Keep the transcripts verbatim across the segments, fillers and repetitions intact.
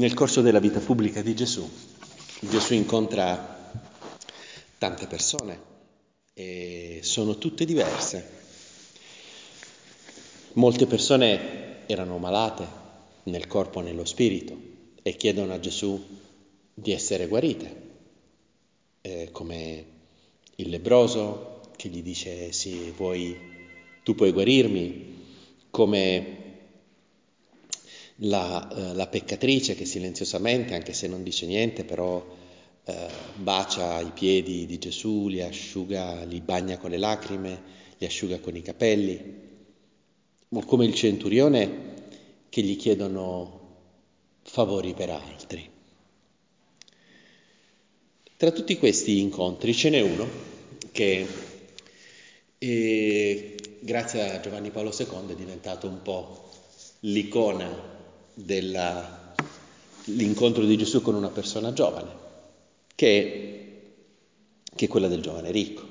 Nel corso della vita pubblica di Gesù, Gesù incontra tante persone e sono tutte diverse. Molte persone erano malate nel corpo e nello spirito e chiedono a Gesù di essere guarite, eh, come il lebbroso che gli dice sì, vuoi, tu puoi guarirmi, come La, eh, la peccatrice che silenziosamente, anche se non dice niente, però eh, bacia i piedi di Gesù, li asciuga, li bagna con le lacrime, li asciuga con i capelli, o come il centurione che gli chiedono favori per altri. Tra tutti questi incontri ce n'è uno che, eh, grazie a Giovanni Paolo secondo, è diventato un po' l'icona dell'incontro di Gesù con una persona giovane, che, che è quella del giovane ricco.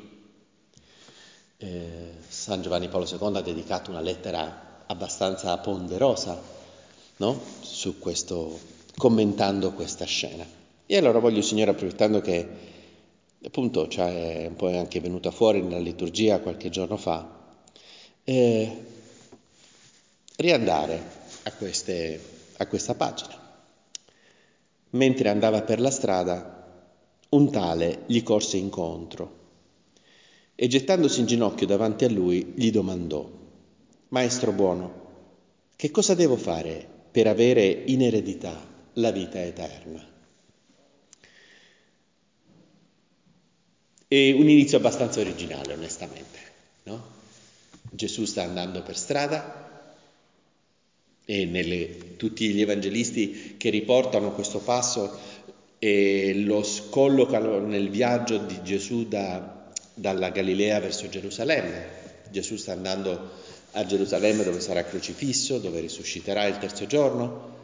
Eh, San Giovanni Paolo secondo ha dedicato una lettera abbastanza ponderosa, no? Su questo, commentando questa scena. E allora voglio, Signore, approfittando che appunto cioè, è un po' anche venuta fuori nella liturgia qualche giorno fa, eh, riandare a queste a questa pagina. Mentre andava per la strada, un tale gli corse incontro e gettandosi in ginocchio davanti a lui gli domandò: Maestro buono, che cosa devo fare per avere in eredità la vita eterna? È un inizio abbastanza originale, onestamente, no? Gesù sta andando per strada e nelle, tutti gli evangelisti che riportano questo passo e lo collocano nel viaggio di Gesù da, dalla Galilea verso Gerusalemme. Gesù sta andando a Gerusalemme dove sarà crocifisso, dove risusciterà il terzo giorno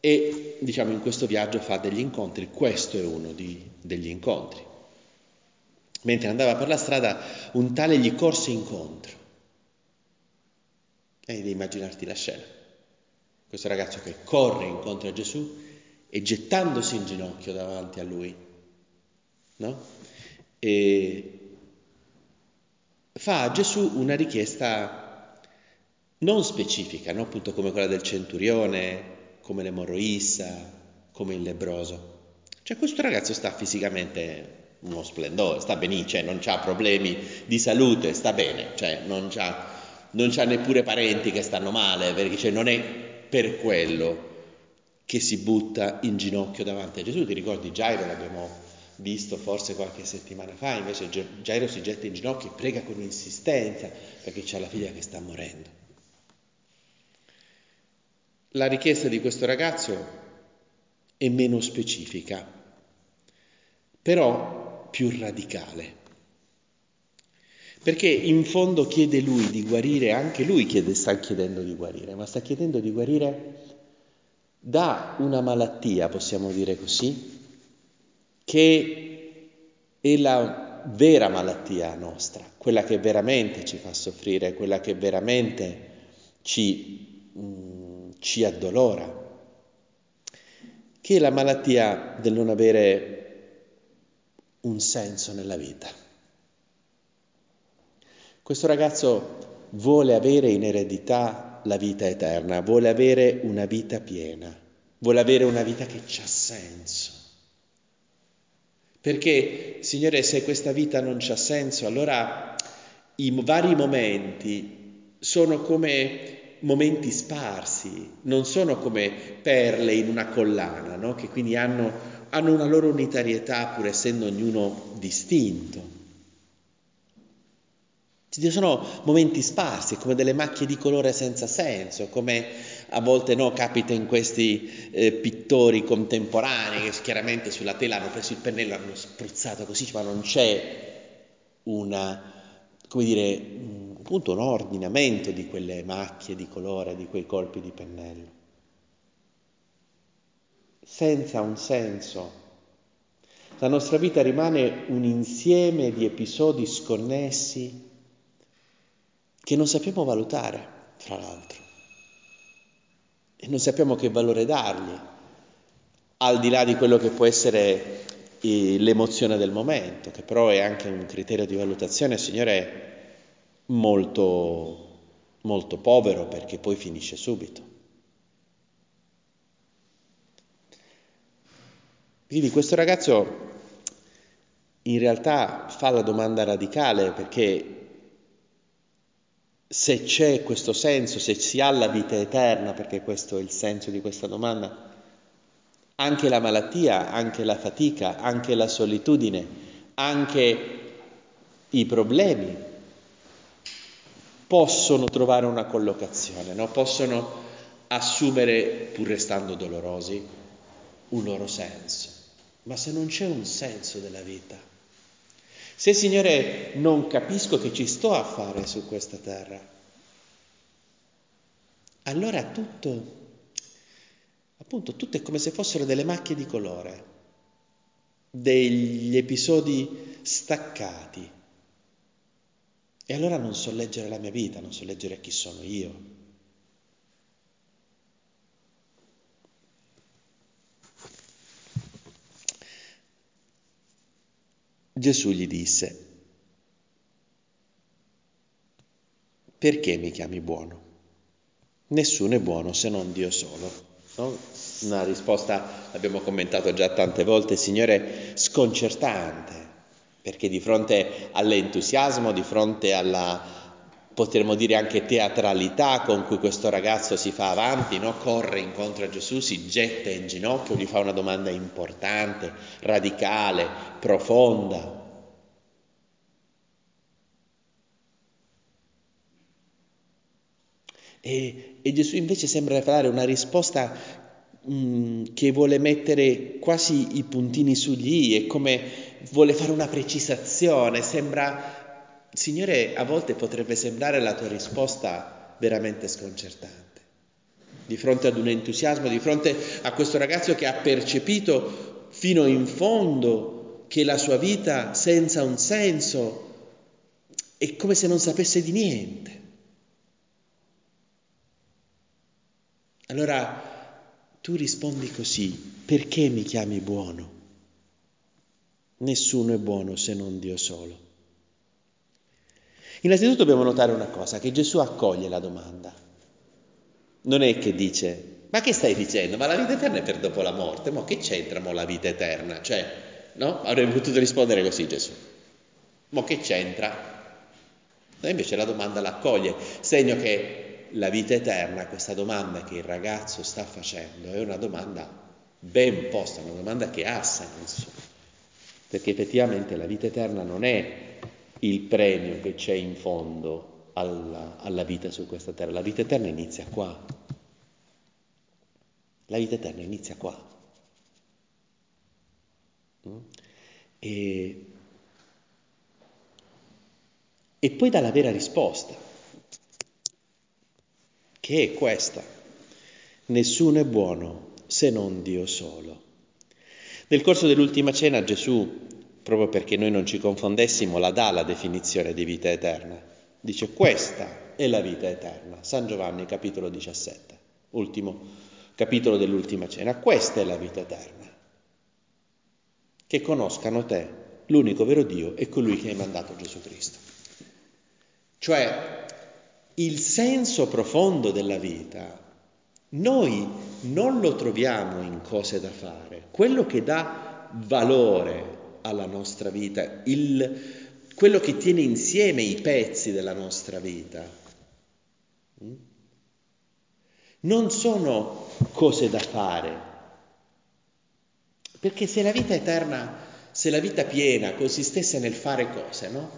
e diciamo in questo viaggio fa degli incontri, questo è uno di, degli incontri. Mentre andava per la strada un tale gli corse incontro. E devi immaginarti la scena. Questo ragazzo che corre incontro a Gesù e gettandosi in ginocchio davanti a lui, no? E fa a Gesù una richiesta non specifica, no? Appunto come quella del centurione, come l'emorroissa, come il lebbroso. Cioè questo ragazzo sta fisicamente uno splendore, sta benissimo, cioè non ha problemi di salute, sta bene, cioè non c'ha, non c'ha neppure parenti che stanno male, perché cioè, non è per quello che si butta in ginocchio davanti a Gesù. Ti ricordi Giairo, l'abbiamo visto forse qualche settimana fa, invece Giairo si getta in ginocchio e prega con insistenza perché c'è la figlia che sta morendo. La richiesta di questo ragazzo è meno specifica, però più radicale, perché in fondo chiede lui di guarire, anche lui chiede, sta chiedendo di guarire, ma sta chiedendo di guarire da una malattia, possiamo dire così, che è la vera malattia nostra, quella che veramente ci fa soffrire, quella che veramente ci, mh, ci addolora, che è la malattia del non avere un senso nella vita. Questo ragazzo vuole avere in eredità la vita eterna, vuole avere una vita piena, vuole avere una vita che c'ha senso. Perché, Signore, se questa vita non c'ha senso, allora i vari momenti sono come momenti sparsi, non sono come perle in una collana, no? Che quindi hanno, hanno una loro unitarietà pur essendo ognuno distinto. Sono momenti sparsi, come delle macchie di colore senza senso, come a volte no, capita in questi eh, pittori contemporanei che chiaramente sulla tela hanno preso il pennello, hanno spruzzato così, ma non c'è una, come dire, un, appunto un ordinamento di quelle macchie di colore, di quei colpi di pennello. Senza un senso. La nostra vita rimane un insieme di episodi sconnessi che non sappiamo valutare, fra l'altro, e non sappiamo che valore dargli, al di là di quello che può essere eh, l'emozione del momento, che però è anche un criterio di valutazione, signore, molto, molto povero, perché poi finisce subito. Quindi questo ragazzo in realtà fa la domanda radicale, perché se c'è questo senso, se si ha la vita eterna, perché questo è il senso di questa domanda, anche la malattia, anche la fatica, anche la solitudine, anche i problemi possono trovare una collocazione, no? Possono assumere, pur restando dolorosi, un loro senso. Ma se non c'è un senso della vita, se, Signore, non capisco che ci sto a fare su questa terra, allora tutto, appunto, tutto è come se fossero delle macchie di colore, degli episodi staccati. E allora non so leggere la mia vita, non so leggere chi sono io. Gesù gli disse: perché mi chiami buono? Nessuno è buono se non Dio solo. No? Una risposta, l'abbiamo commentato già tante volte, Signore, sconcertante, perché di fronte all'entusiasmo, di fronte alla, potremmo dire, anche teatralità con cui questo ragazzo si fa avanti, no? Corre incontro a Gesù, si getta in ginocchio, gli fa una domanda importante, radicale, profonda. E, e Gesù invece sembra dare una risposta mh, che vuole mettere quasi i puntini sugli i, è come vuole fare una precisazione, sembra... Signore, a volte potrebbe sembrare la tua risposta veramente sconcertante. Di fronte ad un entusiasmo, di fronte a questo ragazzo che ha percepito fino in fondo che la sua vita senza un senso è come se non sapesse di niente. Allora tu rispondi così: perché mi chiami buono? Nessuno è buono se non Dio solo. Innanzitutto dobbiamo notare una cosa, che Gesù accoglie la domanda. Non è che dice: ma che stai dicendo? Ma la vita eterna è per dopo la morte, ma che c'entra mo la vita eterna? Cioè, no? Avrebbe potuto rispondere così Gesù. Ma che c'entra? E invece la domanda l'accoglie, segno che la vita eterna, questa domanda che il ragazzo sta facendo, è una domanda ben posta, una domanda che ha senso. Perché effettivamente la vita eterna non è il premio che c'è in fondo alla, alla vita su questa terra. La vita eterna inizia qua. La vita eterna inizia qua. E, e poi dà la vera risposta, che è questa: nessuno è buono se non Dio solo. Nel corso dell'ultima cena Gesù, proprio perché noi non ci confondessimo, la dà la definizione di vita eterna. Dice: questa è la vita eterna. San Giovanni, capitolo diciassette, ultimo capitolo dell'ultima cena. Questa è la vita eterna, che conoscano te, l'unico vero Dio, e colui che hai mandato, Gesù Cristo. Cioè, il senso profondo della vita noi non lo troviamo in cose da fare. Quello che dà valore alla nostra vita, il, quello che tiene insieme i pezzi della nostra vita, non sono cose da fare, perché se la vita eterna, se la vita piena consistesse nel fare cose, no?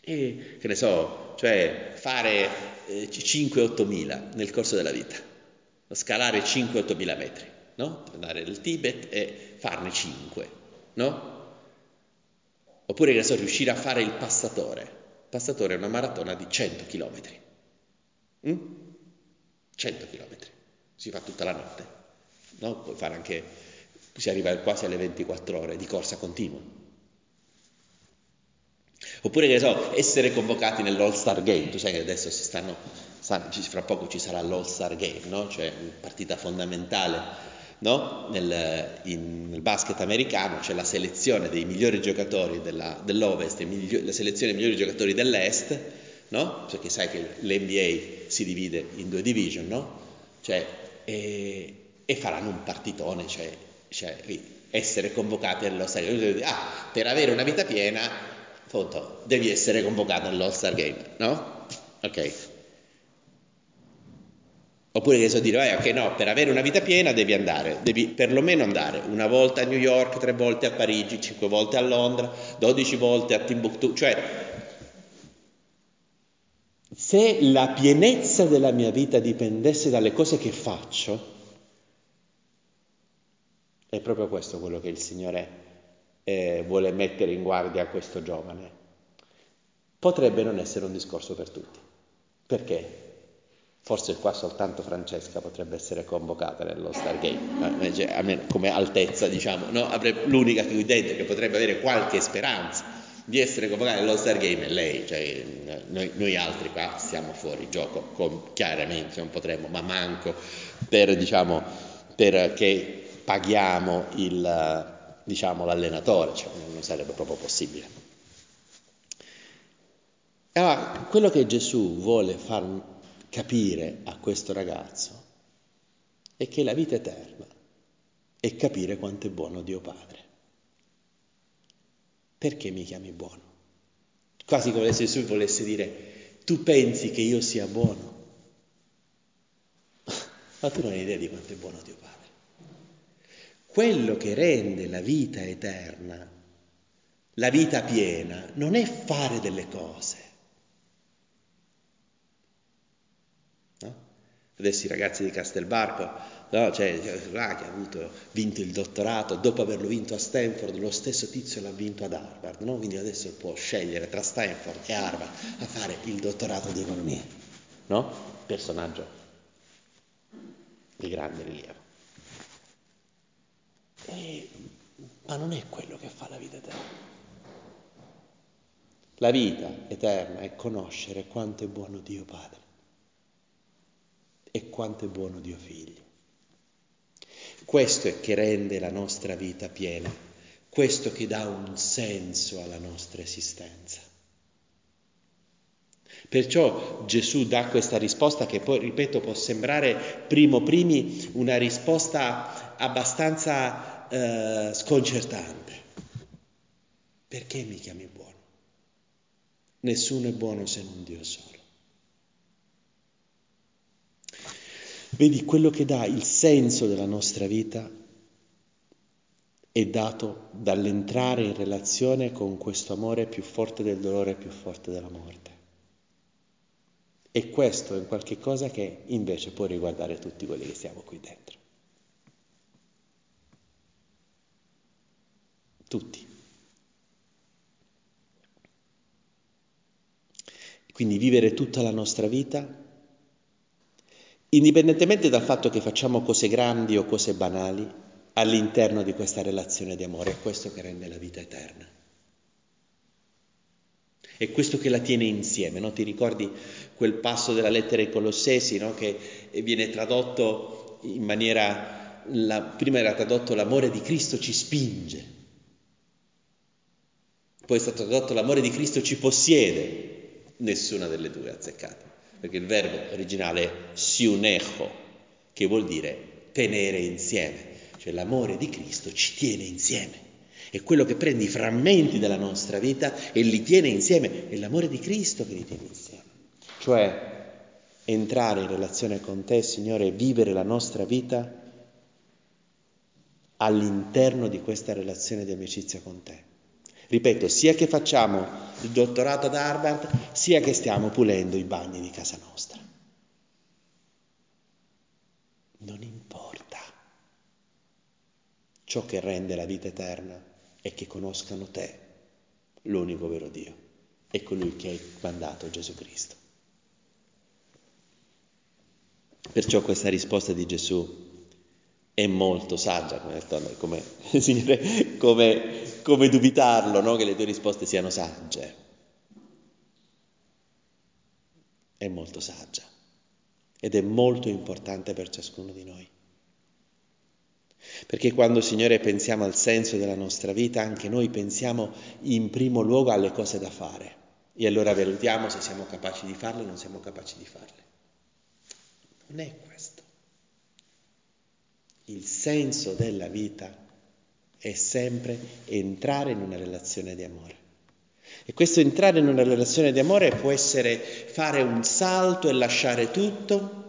E che ne so, cioè fare eh, cinque otto mila nel corso della vita, scalare cinque otto mila metri, no? Andare nel Tibet e farne cinque, no? Oppure, che so, riuscire a fare il passatore. Il passatore è una maratona di cento chilometri. Mm? cento chilometri. Si fa tutta la notte, no? Puoi fare anche, si arriva quasi alle ventiquattro ore di corsa continua. Oppure, che so, essere convocati nell'All-Star Game. Tu sai che adesso si stanno, fra poco ci sarà l'All-Star Game, no? Cioè partita fondamentale no? Nel, in, nel basket americano c'è la selezione dei migliori giocatori della, dell'Ovest e miglior, la selezione dei migliori giocatori dell'Est, no? Perché sai che l'N B A si divide in due division, no? Cioè, e, e faranno un partitone, cioè, cioè essere convocati all'All-Star Game. Ah, per avere una vita piena, punto, devi essere convocato all'All-Star Game, no? Ok. Oppure che so dire, eh, ok, no, per avere una vita piena devi andare, devi perlomeno andare una volta a New York, tre volte a Parigi, cinque volte a Londra, dodici volte a Timbuktu, cioè... Se la pienezza della mia vita dipendesse dalle cose che faccio, è proprio questo quello che il Signore eh, vuole mettere in guardia a questo giovane. Potrebbe non essere un discorso per tutti, perché forse qua soltanto Francesca potrebbe essere convocata nello Star Game, cioè, almeno come altezza, diciamo, no? L'unica che qui dentro che potrebbe avere qualche speranza di essere convocata allo Star Game è lei, cioè noi, noi altri qua siamo fuori gioco, con, chiaramente non potremmo, ma manco per, diciamo, perché paghiamo il, diciamo, l'allenatore, cioè non sarebbe proprio possibile. Allora, quello che Gesù vuole far capire a questo ragazzo è che la vita eterna è capire quanto è buono Dio Padre. Perché mi chiami buono? Quasi come se Gesù volesse dire, tu pensi che io sia buono? Ma tu non hai idea di quanto è buono Dio Padre. Quello che rende la vita eterna, la vita piena, non è fare delle cose. No? Adesso i ragazzi di Castelbarco... No, cioè Raghi ha avuto, vinto il dottorato, dopo averlo vinto a Stanford, lo stesso tizio l'ha vinto ad Harvard, no? Quindi adesso può scegliere tra Stanford e Harvard a fare il dottorato di economia, no? Personaggio di grande rilievo. E, ma non è quello che fa la vita eterna. La vita eterna è conoscere quanto è buono Dio Padre e quanto è buono Dio Figlio. Questo è che rende la nostra vita piena, questo che dà un senso alla nostra esistenza. Perciò Gesù dà questa risposta che poi, ripeto, può sembrare primo primi una risposta abbastanza eh, sconcertante. Perché mi chiami buono? Nessuno è buono se non Dio solo. Vedi, quello che dà il senso della nostra vita è dato dall'entrare in relazione con questo amore più forte del dolore, più forte della morte. E questo è qualche cosa che invece può riguardare tutti quelli che siamo qui dentro. Tutti. Quindi vivere tutta la nostra vita... indipendentemente dal fatto che facciamo cose grandi o cose banali, all'interno di questa relazione di amore, è questo che rende la vita eterna. È questo che la tiene insieme, no? Ti ricordi quel passo della lettera ai Colossesi, no? Che viene tradotto in maniera... La, prima era tradotto l'amore di Cristo ci spinge, poi è stato tradotto l'amore di Cristo ci possiede. Nessuna delle due è azzeccata. Perché il verbo originale è siuneho, che vuol dire tenere insieme. Cioè l'amore di Cristo ci tiene insieme. È quello che prende i frammenti della nostra vita e li tiene insieme. È l'amore di Cristo che li tiene insieme. Cioè entrare in relazione con te, Signore, e vivere la nostra vita all'interno di questa relazione di amicizia con te. Ripeto, sia che facciamo il dottorato ad Harvard, sia che stiamo pulendo i bagni di casa nostra. Non importa. Ciò che rende la vita eterna è che conoscano te, l'unico vero Dio, e colui che hai mandato, Gesù Cristo. Perciò questa risposta di Gesù è molto saggia, come, Signore, come, come dubitarlo, no? Che le tue risposte siano sagge. È molto saggia ed è molto importante per ciascuno di noi. Perché quando, Signore, pensiamo al senso della nostra vita, anche noi pensiamo in primo luogo alle cose da fare. E allora valutiamo se siamo capaci di farle o non siamo capaci di farle. Non è questo. Il senso della vita è sempre entrare in una relazione di amore. E questo entrare in una relazione di amore può essere fare un salto e lasciare tutto,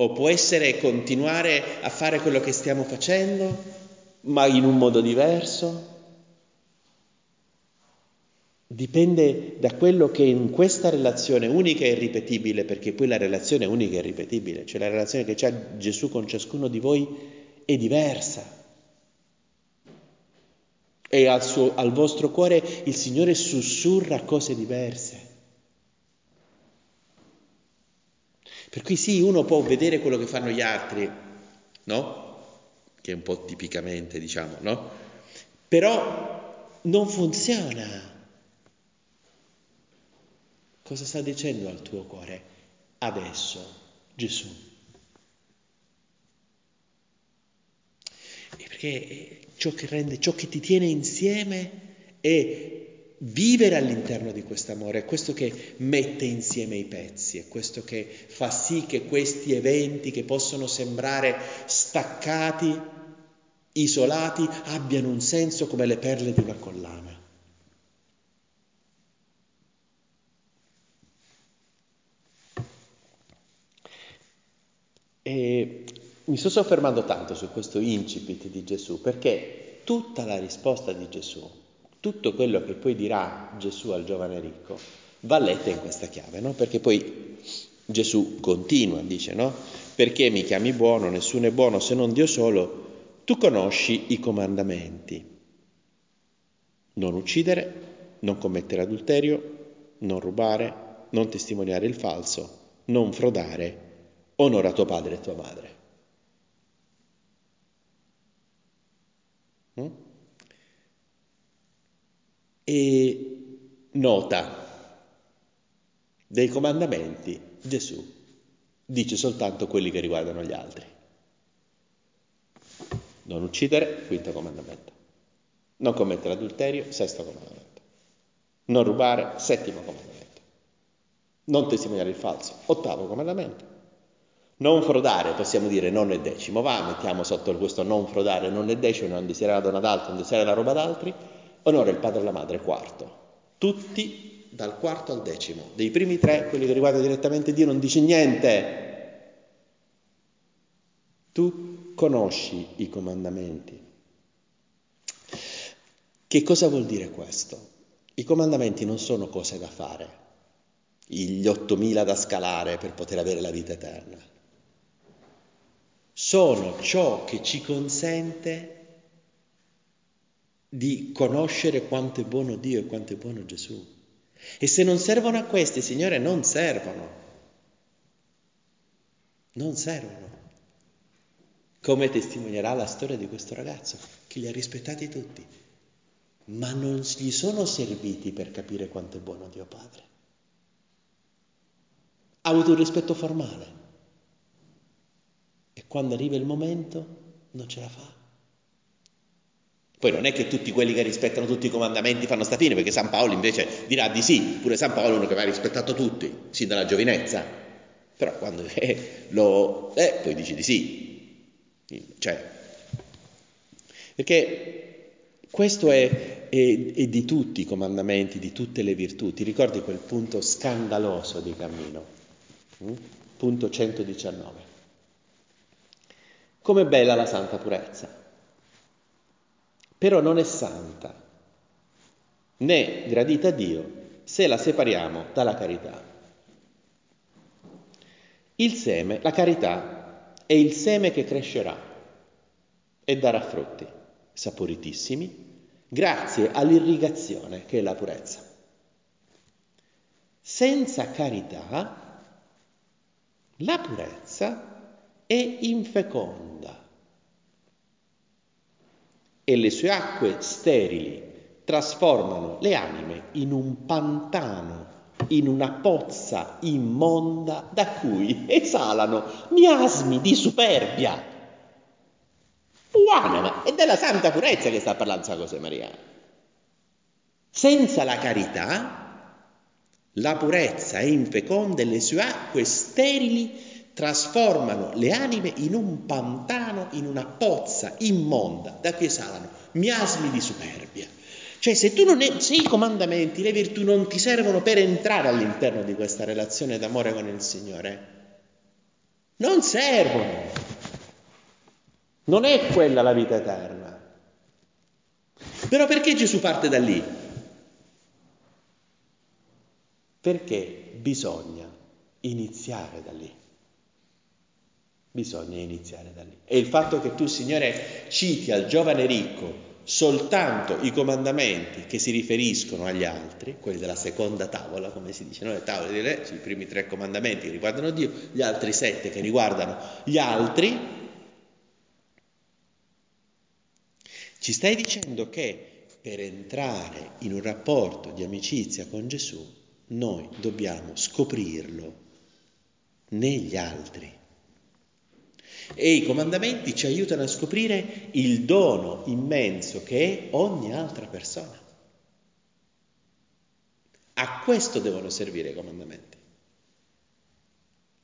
o può essere continuare a fare quello che stiamo facendo, ma in un modo diverso. Dipende da quello che in questa relazione unica e irripetibile, perché poi la relazione è unica e irripetibile, cioè la relazione che c'ha Gesù con ciascuno di voi è diversa. E al, suo, al vostro cuore il Signore sussurra cose diverse. Per cui sì, uno può vedere quello che fanno gli altri, no? Che è un po' tipicamente, diciamo, no? Però non funziona. Cosa sta dicendo al tuo cuore adesso, Gesù? E perché ciò che rende, ciò che ti tiene insieme è vivere all'interno di questo amore, è questo che mette insieme i pezzi, è questo che fa sì che questi eventi che possono sembrare staccati, isolati, abbiano un senso come le perle di una collana. E mi sto soffermando tanto su questo incipit di Gesù, perché tutta la risposta di Gesù, tutto quello che poi dirà Gesù al giovane ricco va letto in questa chiave, no? Perché poi Gesù continua, dice, no? Perché mi chiami buono? Nessuno è buono se non Dio solo. Tu conosci i comandamenti: non uccidere, non commettere adulterio, non rubare, non testimoniare il falso, non frodare, onora tuo padre e tua madre. Mm? E nota, dei comandamenti Gesù dice soltanto quelli che riguardano gli altri. Non uccidere, quinto comandamento. Non commettere adulterio, sesto comandamento. Non rubare, settimo comandamento. Non testimoniare il falso, ottavo comandamento. Non frodare, possiamo dire non è decimo, va, mettiamo sotto questo non frodare, non è decimo, non desiderare la donna d'altro, non desiderare la roba d'altri. Onora il padre e la madre, quarto. Tutti dal quarto al decimo. Dei primi tre, quelli che riguardano direttamente Dio, non dice niente. Tu conosci i comandamenti. Che cosa vuol dire questo? I comandamenti non sono cose da fare, gli ottomila da scalare per poter avere la vita eterna. Sono ciò che ci consente di conoscere quanto è buono Dio e quanto è buono Gesù. E se non servono a questi, Signore, non servono. Non servono. Come testimonierà la storia di questo ragazzo, che li ha rispettati tutti, ma non gli sono serviti per capire quanto è buono Dio Padre. Ha avuto un rispetto formale. E quando arriva il momento, non ce la fa. Poi non è che tutti quelli che rispettano tutti i comandamenti fanno sta fine, perché San Paolo invece dirà di sì, pure San Paolo è uno che aveva rispettato tutti, sin dalla giovinezza. Però quando eh, lo... Eh, poi dice di sì. Cioè, perché questo è, è, è di tutti i comandamenti, di tutte le virtù. Ti ricordi quel punto scandaloso di Cammino? Mm? Punto centodiciannove. Com'è bella la santa purezza! Però non è santa, né gradita a Dio, se la separiamo dalla carità. Il seme, la carità, è il seme che crescerà e darà frutti saporitissimi, grazie all'irrigazione che è la purezza. Senza carità, la purezza è infeconda e le sue acque sterili trasformano le anime in un pantano, in una pozza immonda da cui esalano miasmi di superbia. umana, ma è della santa purezza che sta parlando San José Maria. Senza la carità la purezza è infeconda e le sue acque sterili trasformano le anime in un pantano, in una pozza immonda da cui esalano miasmi di superbia. Cioè se, tu non è, se i comandamenti, le virtù non ti servono per entrare all'interno di questa relazione d'amore con il Signore, non servono. Non è quella la vita eterna. Però perché Gesù parte da lì? Perché bisogna iniziare da lì. Bisogna iniziare da lì. E il fatto che tu, Signore, citi al giovane ricco soltanto i comandamenti che si riferiscono agli altri, quelli della seconda tavola, come si dice, no? Le tavole di legge, i primi tre comandamenti che riguardano Dio, gli altri sette che riguardano gli altri, ci stai dicendo che per entrare in un rapporto di amicizia con Gesù noi dobbiamo scoprirlo negli altri. E i comandamenti ci aiutano a scoprire il dono immenso che è ogni altra persona. A questo devono servire i comandamenti.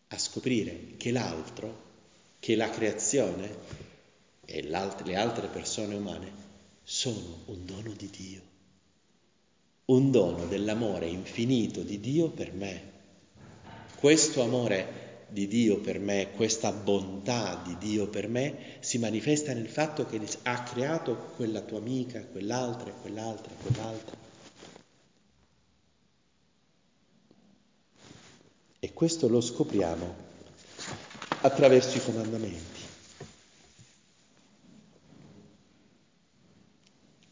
A scoprire che l'altro, che la creazione e le altre persone umane sono un dono di Dio. Un dono dell'amore infinito di Dio per me. Questo amore di Dio per me, questa bontà di Dio per me si manifesta nel fatto che ha creato quella tua amica, quell'altra, quell'altra, quell'altra. E questo lo scopriamo attraverso i comandamenti.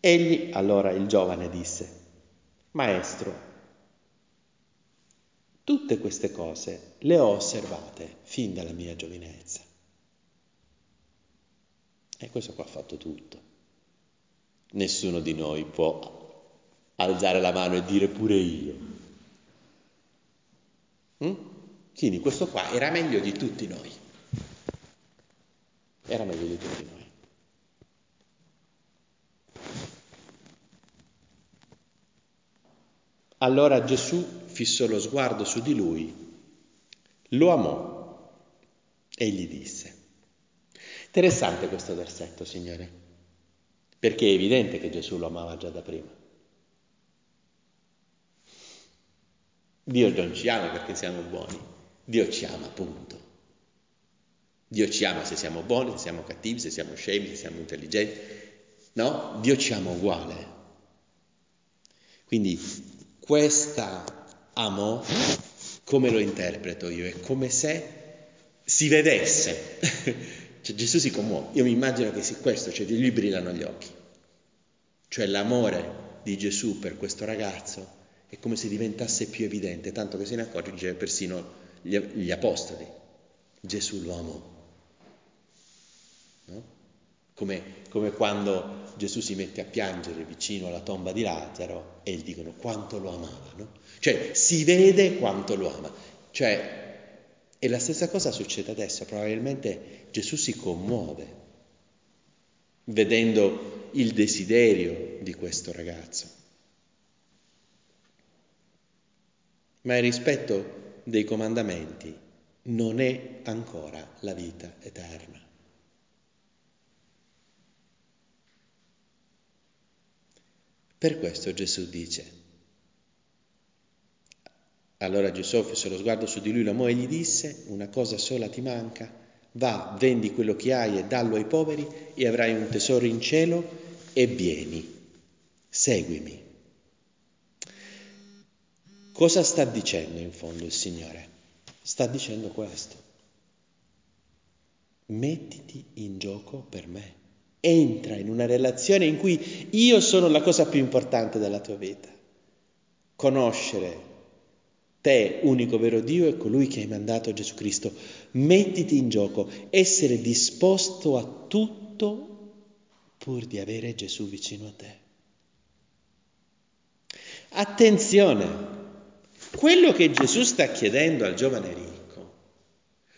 Egli, allora il giovane disse: Maestro, tutte queste cose le ho osservate fin dalla mia giovinezza. E questo qua ha fatto tutto. Nessuno di noi può alzare la mano e dire pure io. Mm? Quindi questo qua era meglio di tutti noi. Era meglio di tutti noi. Allora Gesù fissò lo sguardo su di lui, lo amò e gli disse. Interessante questo versetto, Signore, perché è evidente che Gesù lo amava già da prima. Dio non ci ama perché siamo buoni, Dio ci ama, punto. Dio ci ama se siamo buoni, se siamo cattivi, se siamo scemi, se siamo intelligenti. No, Dio ci ama uguale. Quindi questa amo, come lo interpreto io? È come se si vedesse. Cioè Gesù si commuove. Io mi immagino che sì, questo, cioè gli brillano gli occhi. Cioè l'amore di Gesù per questo ragazzo è come se diventasse più evidente, tanto che se ne accorge, dice persino gli, gli apostoli. Gesù lo amò. No? Come, come quando Gesù si mette a piangere vicino alla tomba di Lazzaro e gli dicono quanto lo amava, no? Cioè si vede quanto lo ama. Cioè, e la stessa cosa succede adesso, probabilmente Gesù si commuove vedendo il desiderio di questo ragazzo. Ma il rispetto dei comandamenti non è ancora la vita eterna. Per questo Gesù dice, allora Gesù fissò lo sguardo su di lui, l'amò e gli disse, una cosa sola ti manca, va, vendi quello che hai e dallo ai poveri e avrai un tesoro in cielo e vieni, seguimi. Cosa sta dicendo in fondo il Signore? Sta dicendo questo, mettiti in gioco per me. Entra in una relazione in cui io sono la cosa più importante della tua vita. Conoscere te, unico vero Dio, e colui che hai mandato Gesù Cristo. Mettiti in gioco, essere disposto a tutto pur di avere Gesù vicino a te. Attenzione, quello che Gesù sta chiedendo al giovane ricco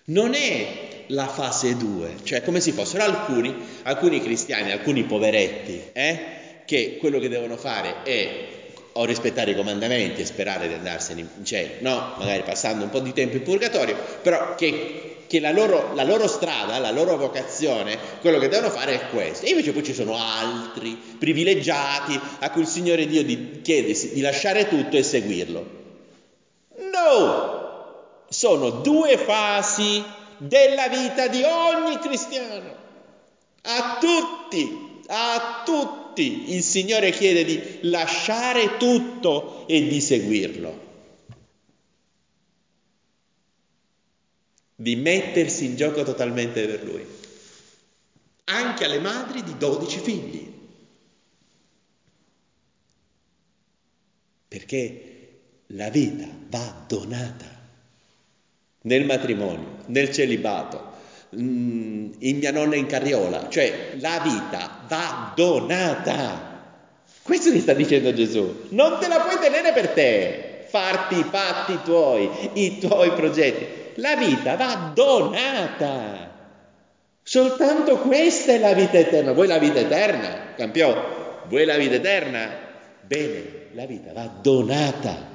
non è la fase due, cioè come se fossero alcuni, alcuni cristiani, alcuni poveretti, eh, che quello che devono fare è o rispettare i comandamenti e sperare di andarsene in cielo, no, magari passando un po' di tempo in purgatorio, però che, che la, loro, la loro strada, la loro vocazione, quello che devono fare è questo. E invece poi ci sono altri privilegiati a cui il Signore Dio di, chiede di lasciare tutto e seguirlo. No! Sono due fasi della vita di ogni cristiano. A tutti, a tutti il Signore chiede di lasciare tutto e di seguirlo, di mettersi in gioco totalmente per Lui, anche alle madri di dodici figli, perché la vita va donata nel matrimonio, nel celibato, in mia nonna in carriola, cioè la vita va donata. Questo ti sta dicendo Gesù, non te la puoi tenere per te, farti i fatti tuoi, i tuoi progetti, la vita va donata, soltanto questa è la vita eterna. Vuoi la vita eterna, campione? Vuoi la vita eterna? Bene, la vita va donata.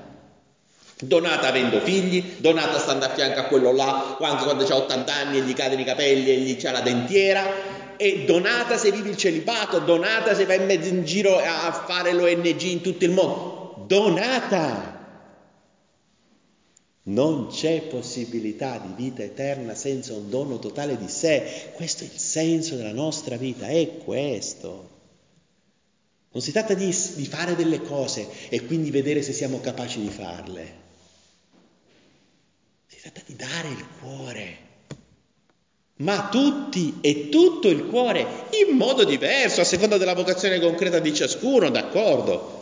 Donata avendo figli, donata stando a fianco a quello là, anche quando c'ha ottanta anni e gli cadono i capelli e gli c'ha la dentiera, e donata se vivi il celibato, donata se vai in mezzo in giro a fare l'O N G in tutto il mondo, donata. Non c'è possibilità di vita eterna senza un dono totale di sé. Questo è il senso della nostra vita, è questo. Non si tratta di, di fare delle cose e quindi vedere se siamo capaci di farle. Si tratta di dare il cuore. Ma tutti e tutto il cuore, in modo diverso, a seconda della vocazione concreta di ciascuno, d'accordo.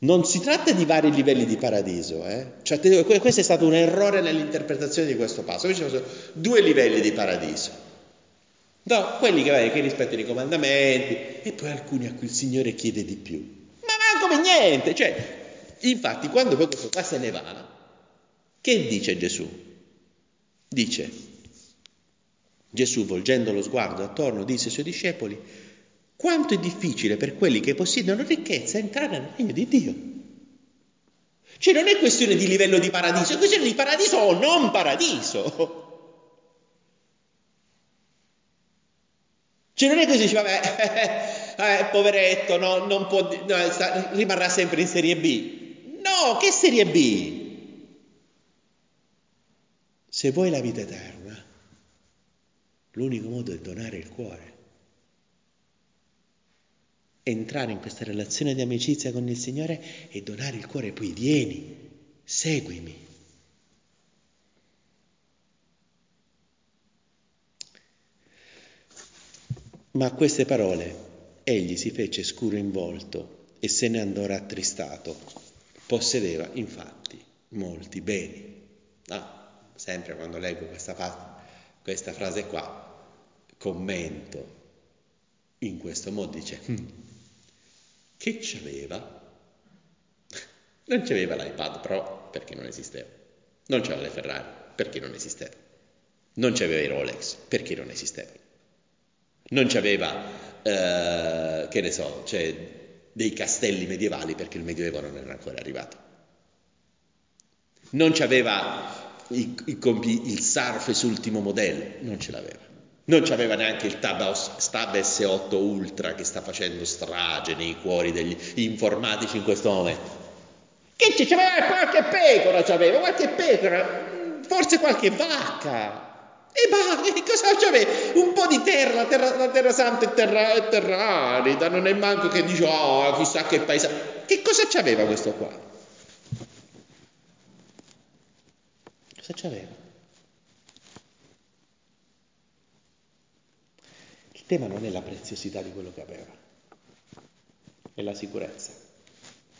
Non si tratta di vari livelli di paradiso. Eh? Cioè, questo è stato un errore nell'interpretazione di questo passo. Qui ci sono due livelli di paradiso. No, quelli che, che rispettano i comandamenti e poi alcuni a cui il Signore chiede di più. Ma manco per niente! Cioè, infatti, quando poi questo qua se ne va, che dice Gesù? Dice, Gesù volgendo lo sguardo attorno disse ai suoi discepoli, quanto è difficile per quelli che possiedono ricchezza entrare nel regno di Dio. Cioè non è questione di livello di paradiso, è questione di paradiso o non paradiso. Cioè non è così, dice, vabbè, eh, eh, poveretto, no, non può, no, sta, rimarrà sempre in serie B. No, che serie B? Se vuoi la vita eterna, l'unico modo è donare il cuore. Entrare in questa relazione di amicizia con il Signore e donare il cuore, poi vieni, seguimi. Ma a queste parole egli si fece scuro in volto e se ne andò rattristato. Possedeva infatti molti beni. Ah, sempre quando leggo questa, fa- questa frase qua, commento in questo modo, dice, che c'aveva? Non c'aveva l'iPad Pro perché non esisteva. Non c'aveva le Ferrari perché non esisteva. Non c'aveva i Rolex perché non esisteva. Non c'aveva, eh, che ne so, cioè, dei castelli medievali perché il Medioevo non era ancora arrivato. Non c'aveva il, il, il Surface ultimo modello, non ce l'aveva. Non c'aveva neanche il Tab S otto Ultra che sta facendo strage nei cuori degli informatici in questo momento. Che c'è? C'aveva qualche pecora, c'aveva qualche pecora, forse qualche vacca. E va, che cosa c'aveva? Un po' di terra, la terra, la terra santa è terra, terra arida, non è manco che dice, oh, chissà che paesaggio. Che cosa c'aveva questo qua? Cosa c'aveva? Il tema non è la preziosità di quello che aveva, è la sicurezza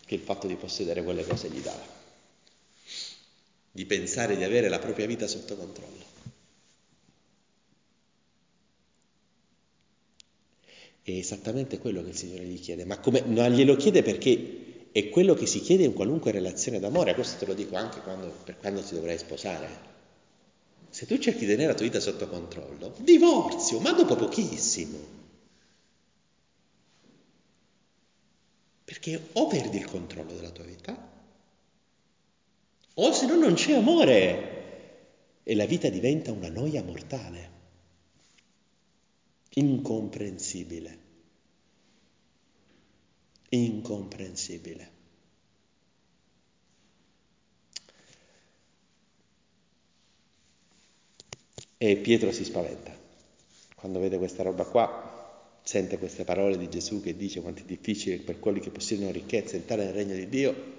che il fatto di possedere quelle cose gli dava, di pensare di avere la propria vita sotto controllo. È esattamente quello che il Signore gli chiede, ma come non glielo chiede perché è quello che si chiede in qualunque relazione d'amore. Questo te lo dico anche quando, per quando si dovrai sposare. Se tu cerchi di tenere la tua vita sotto controllo, divorzio, ma dopo pochissimo. Perché o perdi il controllo della tua vita, o se no non c'è amore e la vita diventa una noia mortale, incomprensibile, incomprensibile. E Pietro si spaventa quando vede questa roba qua, sente queste parole di Gesù che dice quanto è difficile per quelli che possiedono ricchezza entrare nel regno di Dio.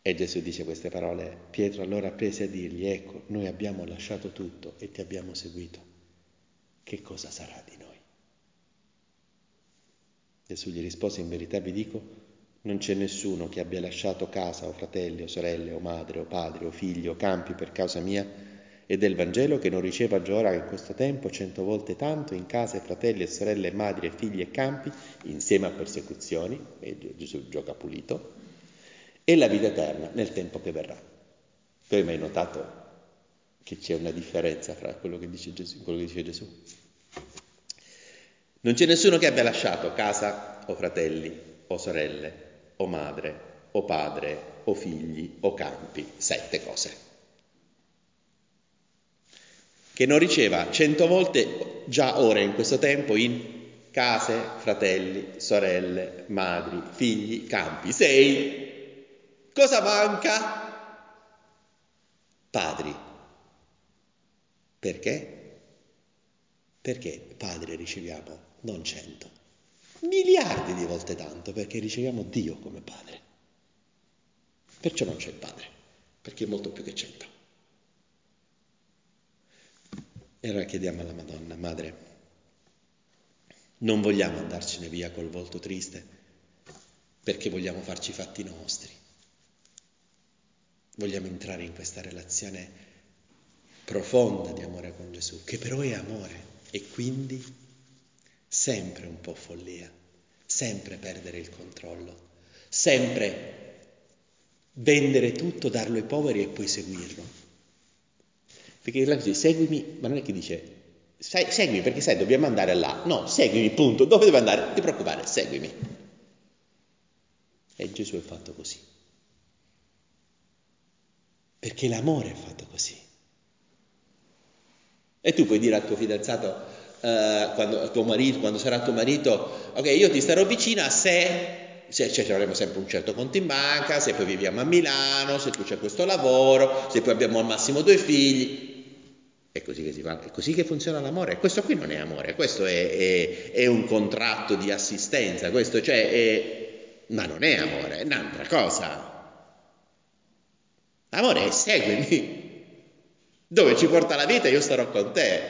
E Gesù dice queste parole. Pietro allora prese a dirgli: ecco, noi abbiamo lasciato tutto e ti abbiamo seguito, che cosa sarà di noi? Gesù gli rispose: in verità vi dico, non c'è nessuno che abbia lasciato casa o fratelli o sorelle o madre o padre o figlio o campi per causa mia e del Vangelo che non riceva giora in questo tempo cento volte tanto in case, fratelli e sorelle, madri e figli e campi, insieme a persecuzioni, e Gesù gioca pulito, e la vita eterna nel tempo che verrà. Tu hai mai notato che c'è una differenza fra quello che dice Gesù e quello che dice Gesù? Non c'è nessuno che abbia lasciato casa o fratelli o sorelle o madre o padre o figli o campi, sette cose, che non riceva cento volte già ora in questo tempo in case, fratelli, sorelle, madri, figli, campi, sei. Cosa manca? Padri. Perché? Perché padri riceviamo non cento, miliardi di volte tanto, perché riceviamo Dio come padre. Perciò non c'è il padre, perché è molto più che cento. E allora chiediamo alla Madonna: Madre, non vogliamo andarcene via col volto triste, perché vogliamo farci i fatti nostri. Vogliamo entrare in questa relazione profonda di amore con Gesù, che però è amore e quindi sempre un po' follia, sempre perdere il controllo, sempre vendere tutto, darlo ai poveri e poi seguirlo. Perché la dice seguimi, ma non è che dice seguimi perché sai dobbiamo andare là, no, seguimi punto, dove devo andare? Non ti preoccupare, seguimi. E Gesù è fatto così. Perché l'amore è fatto così. E tu puoi dire al tuo fidanzato, uh, quando, al tuo marito, quando sarà tuo marito: ok, io ti starò vicina se, se cioè, avremo sempre un certo conto in banca, se poi viviamo a Milano, se poi c'è questo lavoro, se poi abbiamo al massimo due figli. È così che si fa, è così che funziona l'amore. Questo qui non è amore, questo è, è, è un contratto di assistenza, questo cioè è, ma non è amore, è un'altra cosa. Amore, seguimi. Dove ci porta la vita io starò con te.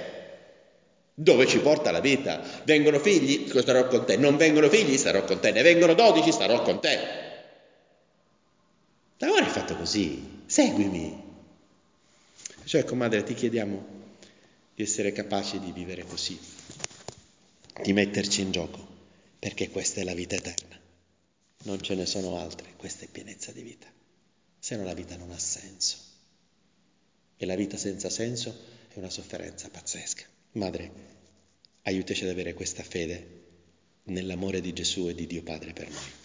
Dove ci porta la vita? Vengono figli, starò con te. Non vengono figli, starò con te. Ne vengono dodici, starò con te. L'amore è fatto così. Seguimi. Cioè, comadre, ti chiediamo di essere capaci di vivere così, di metterci in gioco, perché questa è la vita eterna. Non ce ne sono altre. Questa è pienezza di vita. Se no la vita non ha senso. E la vita senza senso è una sofferenza pazzesca. Madre, aiutaci ad avere questa fede nell'amore di Gesù e di Dio Padre per noi.